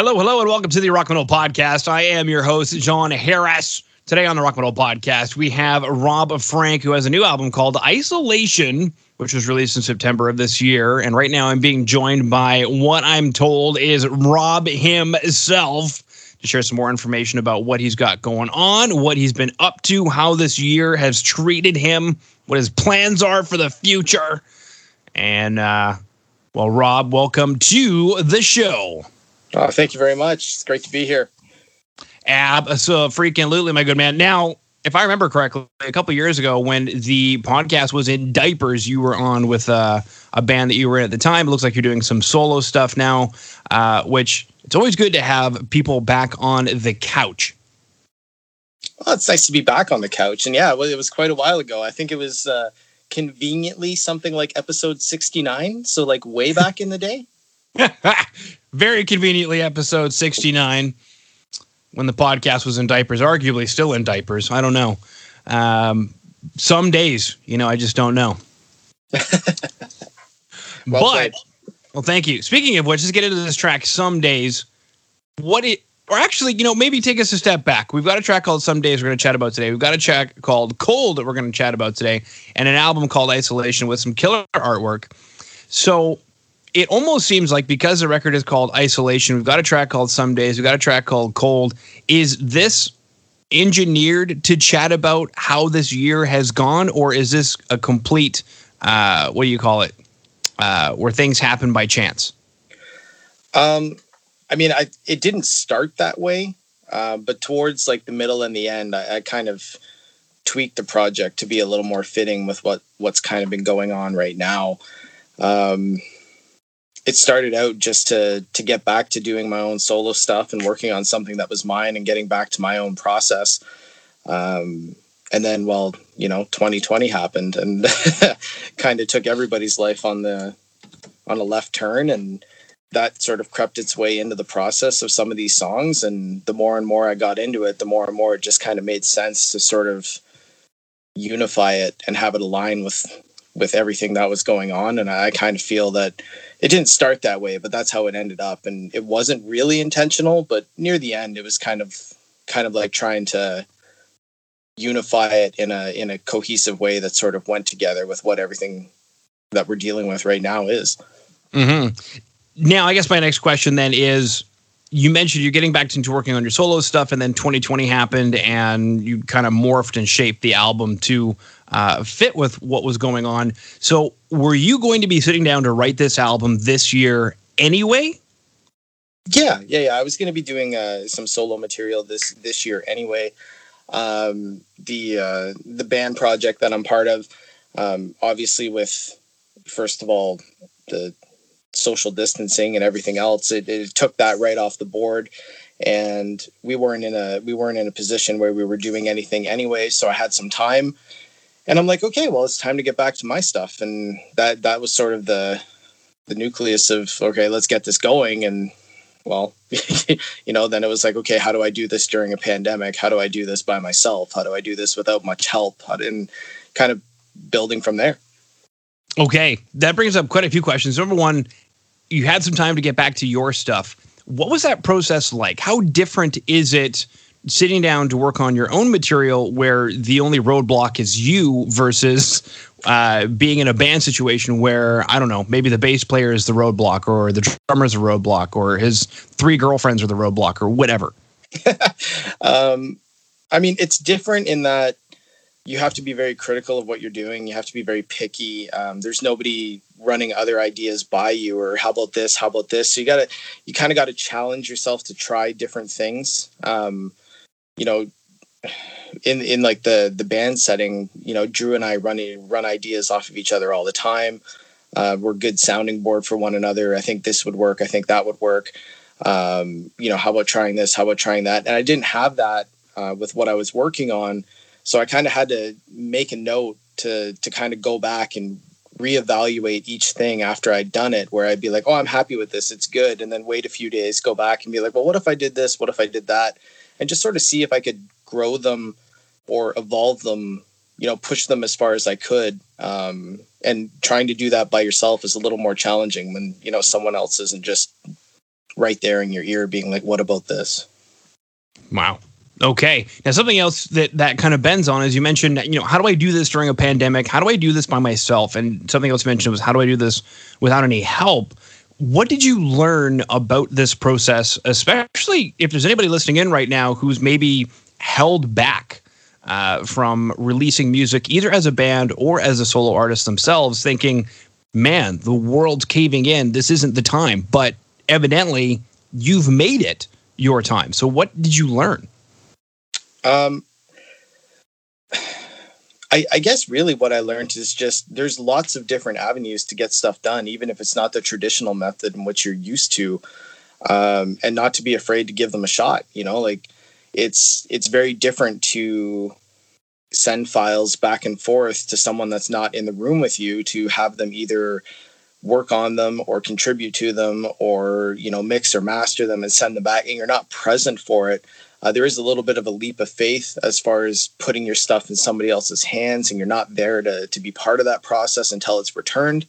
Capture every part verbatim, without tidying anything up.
Hello, hello, and welcome to the Rock Metal Podcast. I am your host, Jon Harris. Today on the Rock Metal Podcast, we have Rob Frank, who has a new album called Isolation, which was released in September of this year. And right now I'm being joined by what I'm told is Rob himself to share some more information about what he's got going on, what he's been up to, how this year has treated him, what his plans are for the future. And, uh, well, Rob, welcome to the show. Oh, thank you very much. It's great to be here. Absolutely, my good man. Now, if I remember correctly, a couple of years ago when the podcast was in diapers, you were on with uh, a band that you were in at the time. It looks like you're doing some solo stuff now, uh, which it's always good to have people back on the couch. Well, it's nice to be back on the couch. And yeah, it was quite a while ago. I think it was uh, conveniently something like episode sixty-nine. So like way back in the day. Very conveniently, episode sixty-nine. When the podcast was in diapers, arguably still in diapers. I don't know. Um, some days, you know, I just don't know. well but, played. Well, thank you. Speaking of which, let's get into this track, Some Days. What it, or actually, you know, maybe take us a step back. We've got a track called Some Days we're going to chat about today. We've got a track called Cold that we're going to chat about today, and an album called Isolation with some killer artwork. So it almost seems like because the record is called Isolation, we've got a track called Some Days, we've got a track called Cold. Is this engineered to chat about how this year has gone, or is this a complete, uh, what do you call it, uh, where things happen by chance? Um, I mean, I, it didn't start that way, uh, but towards like the middle and the end, I, I kind of tweaked the project to be a little more fitting with what, what's kind of been going on right now. Um, It started out just to to get back to doing my own solo stuff and working on something that was mine and getting back to my own process. Um, and then, well, you know, twenty twenty happened and kind of took everybody's life on the on a left turn. And that sort of crept its way into the process of some of these songs. And the more and more I got into it, the more and more it just kind of made sense to sort of unify it and have it align with with everything that was going on. And I kind of feel that it didn't start that way, but that's how it ended up. And it wasn't really intentional, but near the end, it was kind of, kind of like trying to unify it in a, in a cohesive way that sort of went together with what everything that we're dealing with right now is. Mm-hmm. Now, I guess my next question then is, you mentioned you're getting back into working on your solo stuff, and then twenty twenty happened and you kind of morphed and shaped the album to uh, fit with what was going on. So were you going to be sitting down to write this album this year anyway? Yeah, yeah, yeah. I was going to be doing uh, some solo material this, this year anyway. Um, the, uh, the band project that I'm part of, um, obviously with, first of all, the social distancing and everything else, it, it took that right off the board, and we weren't in a we weren't in a position where we were doing anything anyway. So I had some time, and I'm like, okay, well, it's time to get back to my stuff. And that that was sort of the the nucleus of, okay, let's get this going. And well, you know, then it was like, okay, how do I do this during a pandemic? How do I do this by myself? How do I do this without much help? And kind of building from there. Okay, that brings up quite a few questions. Number one, you had some time to get back to your stuff. What was that process like? How different is it sitting down to work on your own material where the only roadblock is you versus uh, being in a band situation where, I don't know, maybe the bass player is the roadblock or the drummer is the roadblock or his three girlfriends are the roadblock or whatever? um, I mean, it's different in that you have to be very critical of what you're doing. You have to be very picky. Um, there's nobody running other ideas by you or how about this, how about this. So you gotta, you kind of got to challenge yourself to try different things. Um, you know, in, in like the, the band setting, you know, Drew and I run, run ideas off of each other all the time. Uh, we're good sounding board for one another. I think this would work. I think that would work. Um, you know, how about trying this? How about trying that? And I didn't have that uh, with what I was working on. So I kind of had to make a note to to kind of go back and reevaluate each thing after I'd done it, where I'd be like, oh, I'm happy with this. It's good. And then wait a few days, go back and be like, well, what if I did this? What if I did that? And just sort of see if I could grow them or evolve them, you know, push them as far as I could. Um, and trying to do that by yourself is a little more challenging when, you know, someone else isn't just right there in your ear being like, what about this? Wow. Okay. Now, something else that that kind of bends on is you mentioned, you know, how do I do this during a pandemic? How do I do this by myself? And something else mentioned was, how do I do this without any help? What did you learn about this process, especially if there's anybody listening in right now who's maybe held back uh, from releasing music, either as a band or as a solo artist themselves, thinking, man, the world's caving in. This isn't the time. But evidently, you've made it your time. So what did you learn? Um, I, I guess really what I learned is just there's lots of different avenues to get stuff done, even if it's not the traditional method in which you're used to, um, and not to be afraid to give them a shot. You know, like it's, it's very different to send files back and forth to someone that's not in the room with you to have them either work on them or contribute to them or, you know, mix or master them and send them back, and you're not present for it. Uh, there is a little bit of a leap of faith as far as putting your stuff in somebody else's hands, and you're not there to to be part of that process until it's returned.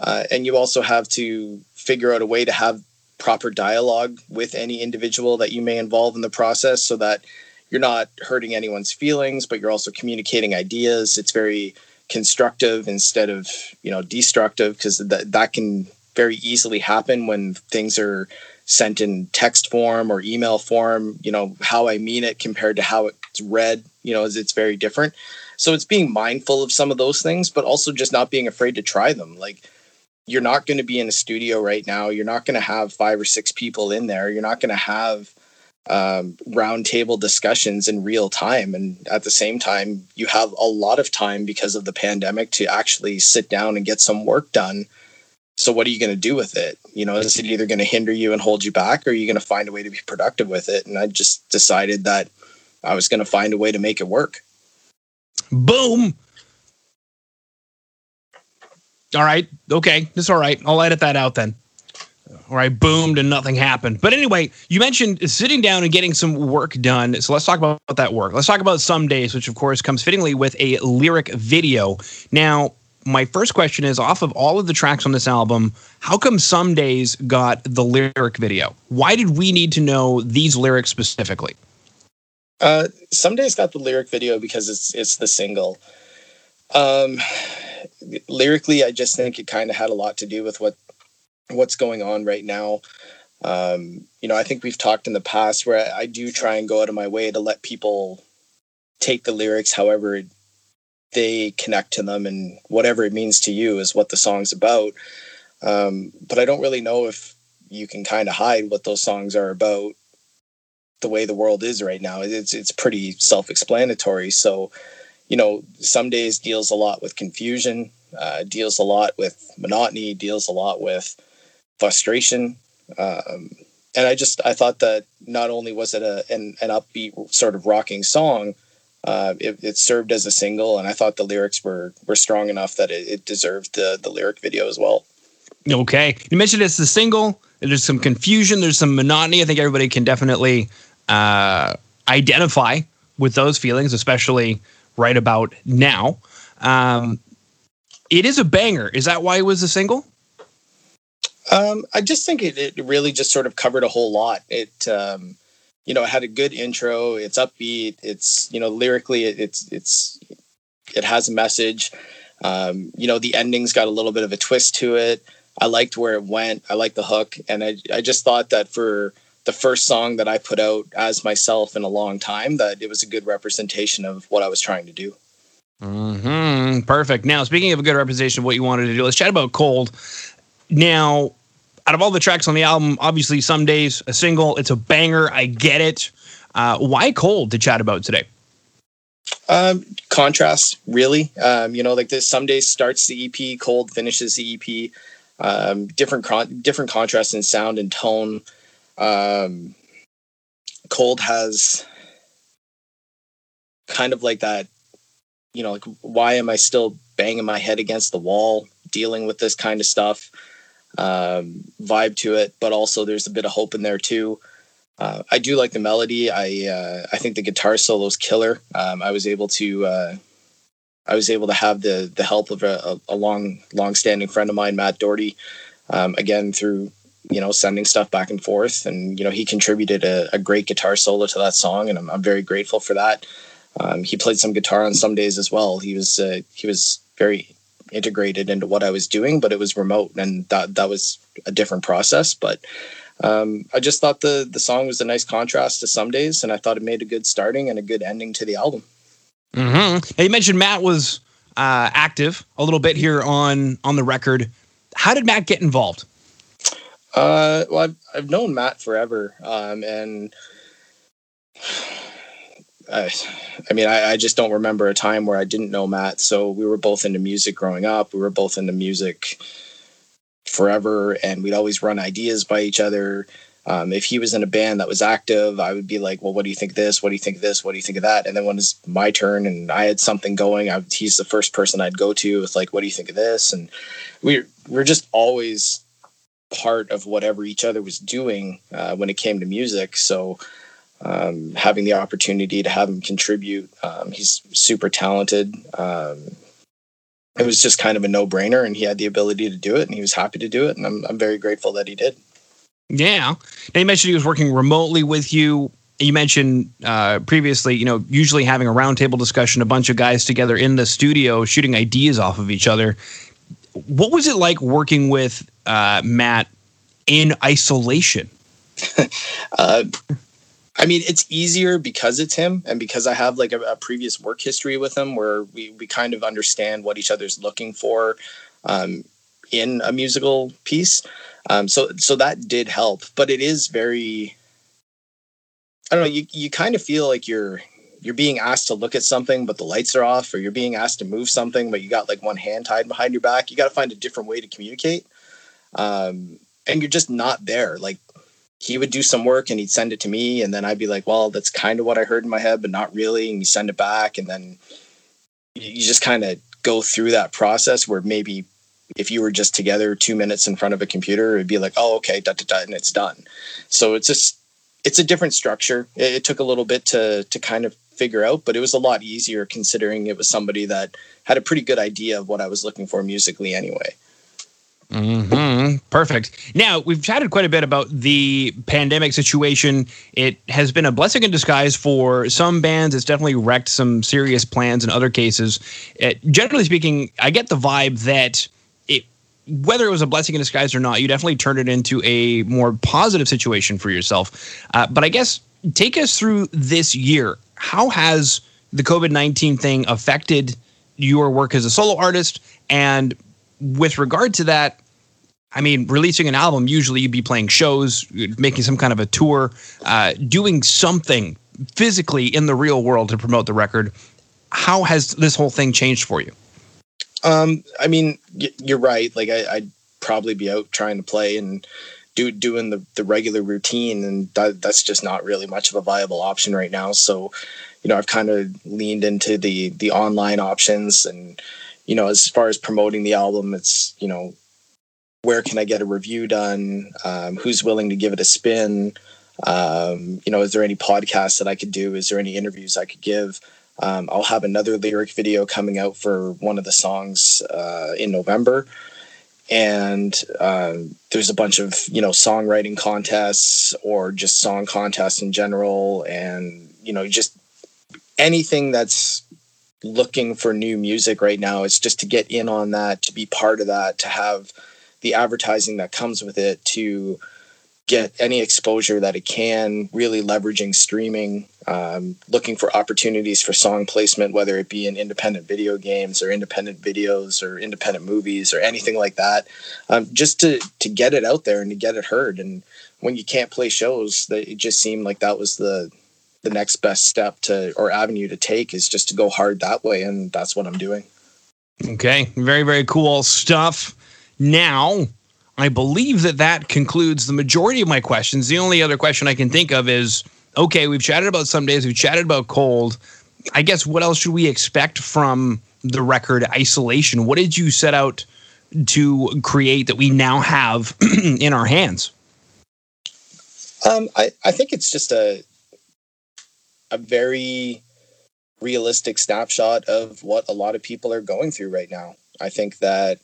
Uh, and you also have to figure out a way to have proper dialogue with any individual that you may involve in the process so that you're not hurting anyone's feelings, but you're also communicating ideas. It's very constructive instead of, you know, destructive, because th- that can very easily happen when things are sent in text form or email form. You know, how I mean it compared to how it's read, you know, is it's very different. So it's being mindful of some of those things, but also just not being afraid to try them. Like, you're not going to be in a studio right now. You're not going to have five or six people in there. You're not going to have um, round table discussions in real time. And at the same time, you have a lot of time because of the pandemic to actually sit down and get some work done. So what are you going to do with it? You know, is it either going to hinder you and hold you back, or are you going to find a way to be productive with it? And I just decided that I was going to find a way to make it work. Boom. All right. Okay. That's all right. I'll edit that out then. All right. Boomed and nothing happened. But anyway, you mentioned sitting down and getting some work done. So let's talk about that work. Let's talk about Some Days, which of course comes fittingly with a lyric video. Now, my first question is, off of all of the tracks on this album, how come Some Days got the lyric video? Why did we need to know these lyrics specifically? Uh, Some Days got the lyric video because it's it's the single. Um, lyrically, I just think it kind of had a lot to do with what what's going on right now. Um, you know, I think we've talked in the past where I, I do try and go out of my way to let people take the lyrics however it they connect to them, and whatever it means to you is what the song's about. Um, but I don't really know if you can kind of hide what those songs are about the way the world is right now. It's, it's pretty self-explanatory. So, you know, Some Days deals a lot with confusion, uh, deals a lot with monotony, deals a lot with frustration. Um, and I just, I thought that not only was it a, an, an upbeat sort of rocking song, Uh, it, it served as a single, and I thought the lyrics were were strong enough that it, it deserved the the lyric video as well. Okay, you mentioned it's the single. There's some confusion. There's some monotony. I think everybody can definitely uh, identify with those feelings, especially right about now. Um, it is a banger. Is that why it was a single? Um, I just think it, it really just sort of covered a whole lot. It. Um, You know, it had a good intro. It's upbeat. It's, you know, lyrically, it, it's it's it has a message. Um, you know, the ending's got a little bit of a twist to it. I liked where it went. I liked the hook, and I I just thought that for the first song that I put out as myself in a long time, that it was a good representation of what I was trying to do. Mm-hmm. Perfect. Now, speaking of a good representation of what you wanted to do, let's chat about Cold. Now, out of all the tracks on the album, obviously Some Days, a single, it's a banger. I get it. Uh, why Cold to chat about today? Um, contrast, really. Um, you know, like this, Some Days starts the E P, Cold finishes the E P. Um, different con- different contrast in sound and tone. Um, Cold has kind of like that, you know, like, why am I still banging my head against the wall, dealing with this kind of stuff? Um, vibe to it, but also there's a bit of hope in there too. Uh, I do like the melody. I uh, I think the guitar solo's killer. Um, I was able to uh, I was able to have the the help of a, a long long standing friend of mine, Matt Doherty, um, again through you know, sending stuff back and forth. And, you know, he contributed a, a great guitar solo to that song, and I'm, I'm very grateful for that. Um, he played some guitar on Some Days as well. He was uh, he was very integrated into what I was doing, but it was remote, and that that was a different process. But um, I just thought the the song was a nice contrast to Some Days, and I thought it made a good starting and a good ending to the album. Mm-hmm. Now, you mentioned Matt was uh, active a little bit here on on the record. How did Matt get involved? Uh, well, I've, I've known Matt forever, um, and I, I mean, I, I just don't remember a time where I didn't know Matt. So we were both into music growing up. We were both into music forever, and we'd always run ideas by each other. Um, if he was in a band that was active, I would be like, well, what do you think of this? What do you think of this? What do you think of that? And then when it's my turn and I had something going, I, he's the first person I'd go to with like, what do you think of this? And we we're just always part of whatever each other was doing uh, when it came to music. So um, having the opportunity to have him contribute, um, he's super talented. Um, it was just kind of a no brainer, and he had the ability to do it, and he was happy to do it. And I'm, I'm very grateful that he did. Yeah. Now, you mentioned he was working remotely with you. You mentioned uh, previously, you know, usually having a roundtable discussion, a bunch of guys together in the studio, shooting ideas off of each other. What was it like working with uh, Matt in isolation? uh, I mean, it's easier because it's him, and because I have like a, a previous work history with him where we, we kind of understand what each other's looking for um, in a musical piece. Um, so, so that did help, but it is very, I don't know, you, you kind of feel like you're, you're being asked to look at something, but the lights are off, or you're being asked to move something, but you got like one hand tied behind your back. You got to find a different way to communicate. Um, and you're just not there. Like, he would do some work and he'd send it to me, and then I'd be like, well, that's kind of what I heard in my head, but not really. And you send it back, and then you just kind of go through that process where maybe if you were just together two minutes in front of a computer, it'd be like, oh, okay, da, da, da, and it's done. So it's just, it's a different structure. It, it took a little bit to to kind of figure out, but it was a lot easier considering it was somebody that had a pretty good idea of what I was looking for musically anyway. Mm-hmm. Perfect. Now, we've chatted quite a bit about the pandemic situation. It has been a blessing in disguise for some bands. It's definitely wrecked some serious plans in other cases. It, generally speaking, I get the vibe that whether it was a blessing in disguise or not, you definitely turned it into a more positive situation for yourself. Uh, but I guess take us through this year. How has the covid nineteen thing affected your work as a solo artist? And with regard to that, I mean, releasing an album, usually you'd be playing shows, making some kind of a tour, uh, doing something physically in the real world to promote the record. How has this whole thing changed for you? Um, I mean, you're right. Like I, I'd probably be out trying to play and do doing the, the regular routine, and that, that's just not really much of a viable option right now. So, you know, I've kind of leaned into the the online options, and you know, as far as promoting the album, it's, you know, where can I get a review done? Um, who's willing to give it a spin? Um, you know, is there any podcasts that I could do? Is there any interviews I could give? Um, I'll have another lyric video coming out for one of the songs uh, in November. And um, there's a bunch of, you know, songwriting contests or just song contests in general. And, you know, just anything that's looking for new music right now, it's just to get in on that, to be part of that, to have the advertising that comes with it, to get any exposure that it can, really leveraging streaming, um, looking for opportunities for song placement, whether it be in independent video games or independent videos or independent movies or anything like that, um, just to, to get it out there and to get it heard. And when you can't play shows, it just seemed like that was the, the next best step to, or avenue to take, is just to go hard that way. And that's what I'm doing. Okay. Very, very cool stuff. Now, I believe that that concludes the majority of my questions. The only other question I can think of is, okay, we've chatted about Some Days, we've chatted about Cold. I guess what else should we expect from the record Isolation? What did you set out to create that we now have in our hands? Um, I, I think it's just a a very realistic snapshot of what a lot of people are going through right now. I think that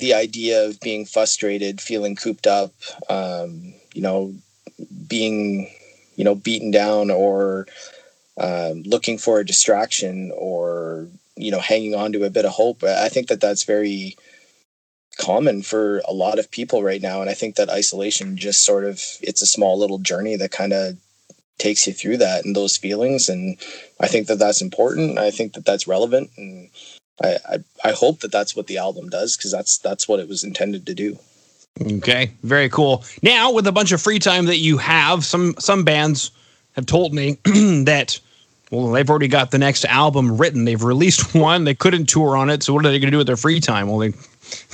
the idea of being frustrated, feeling cooped up, um, you know, being, you know, beaten down, or um, looking for a distraction, or, you know, hanging on to a bit of hope. I think that that's very common for a lot of people right now. And I think that isolation just sort of, it's a small little journey that kind of takes you through that and those feelings. And I think that that's important. I think that that's relevant. And I, I, I hope that that's what the album does, because that's, that's what it was intended to do. Okay. Very cool. Now, with a bunch of free time that you have, some, some bands have told me that, well, they've already got the next album written. They've released one. They couldn't tour on it. So what are they going to do with their free time? Well, they,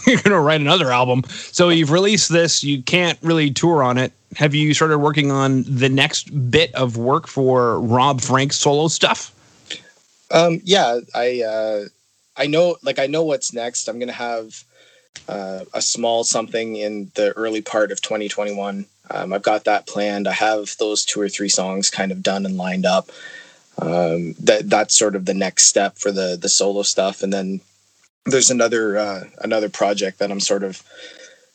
you're going to write another album. So you've released this. You can't really tour on it. Have you started working on the next bit of work for Rob Frank's solo stuff? Um, yeah, I, uh, I know, like, I know what's next. I'm going to have uh, a small something in the early part of twenty twenty-one. Um, I've got that planned. I have those two or three songs kind of done and lined up. Um, that that's sort of the next step for the, the solo stuff. And then there's another, uh, another project that I'm sort of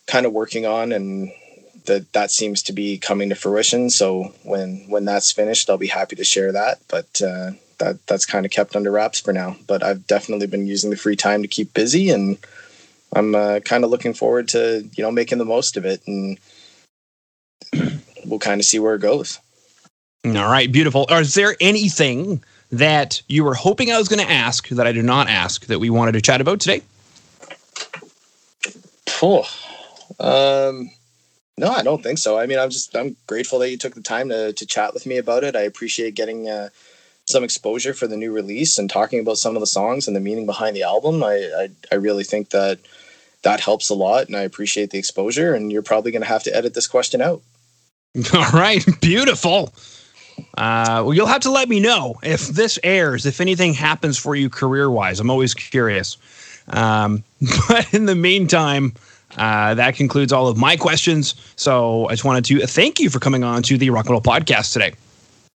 kind of working on, and that, that seems to be coming to fruition. So when, when that's finished, I'll be happy to share that. But, uh, that that's kind of kept under wraps for now, but I've definitely been using the free time to keep busy, and I'm, uh, kind of looking forward to, you know, making the most of it, and we'll kind of see where it goes. All right. Beautiful. Is there anything that you were hoping I was going to ask that I did not ask that we wanted to chat about today? Oh, um, no, I don't think so. I mean, I'm just, I'm grateful that you took the time to, to chat with me about it. I appreciate getting uh, some exposure for the new release and talking about some of the songs and the meaning behind the album. I, I, I really think that that helps a lot, and I appreciate the exposure, and you're probably going to have to edit this question out. All right. Beautiful. Uh, well, you'll have to let me know if this airs, if anything happens for you career-wise. I'm always curious. Um, but in the meantime, uh, that concludes all of my questions. So I just wanted to thank you for coming on to the Rock Metal Podcast today.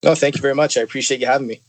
No, thank you very much. I appreciate you having me.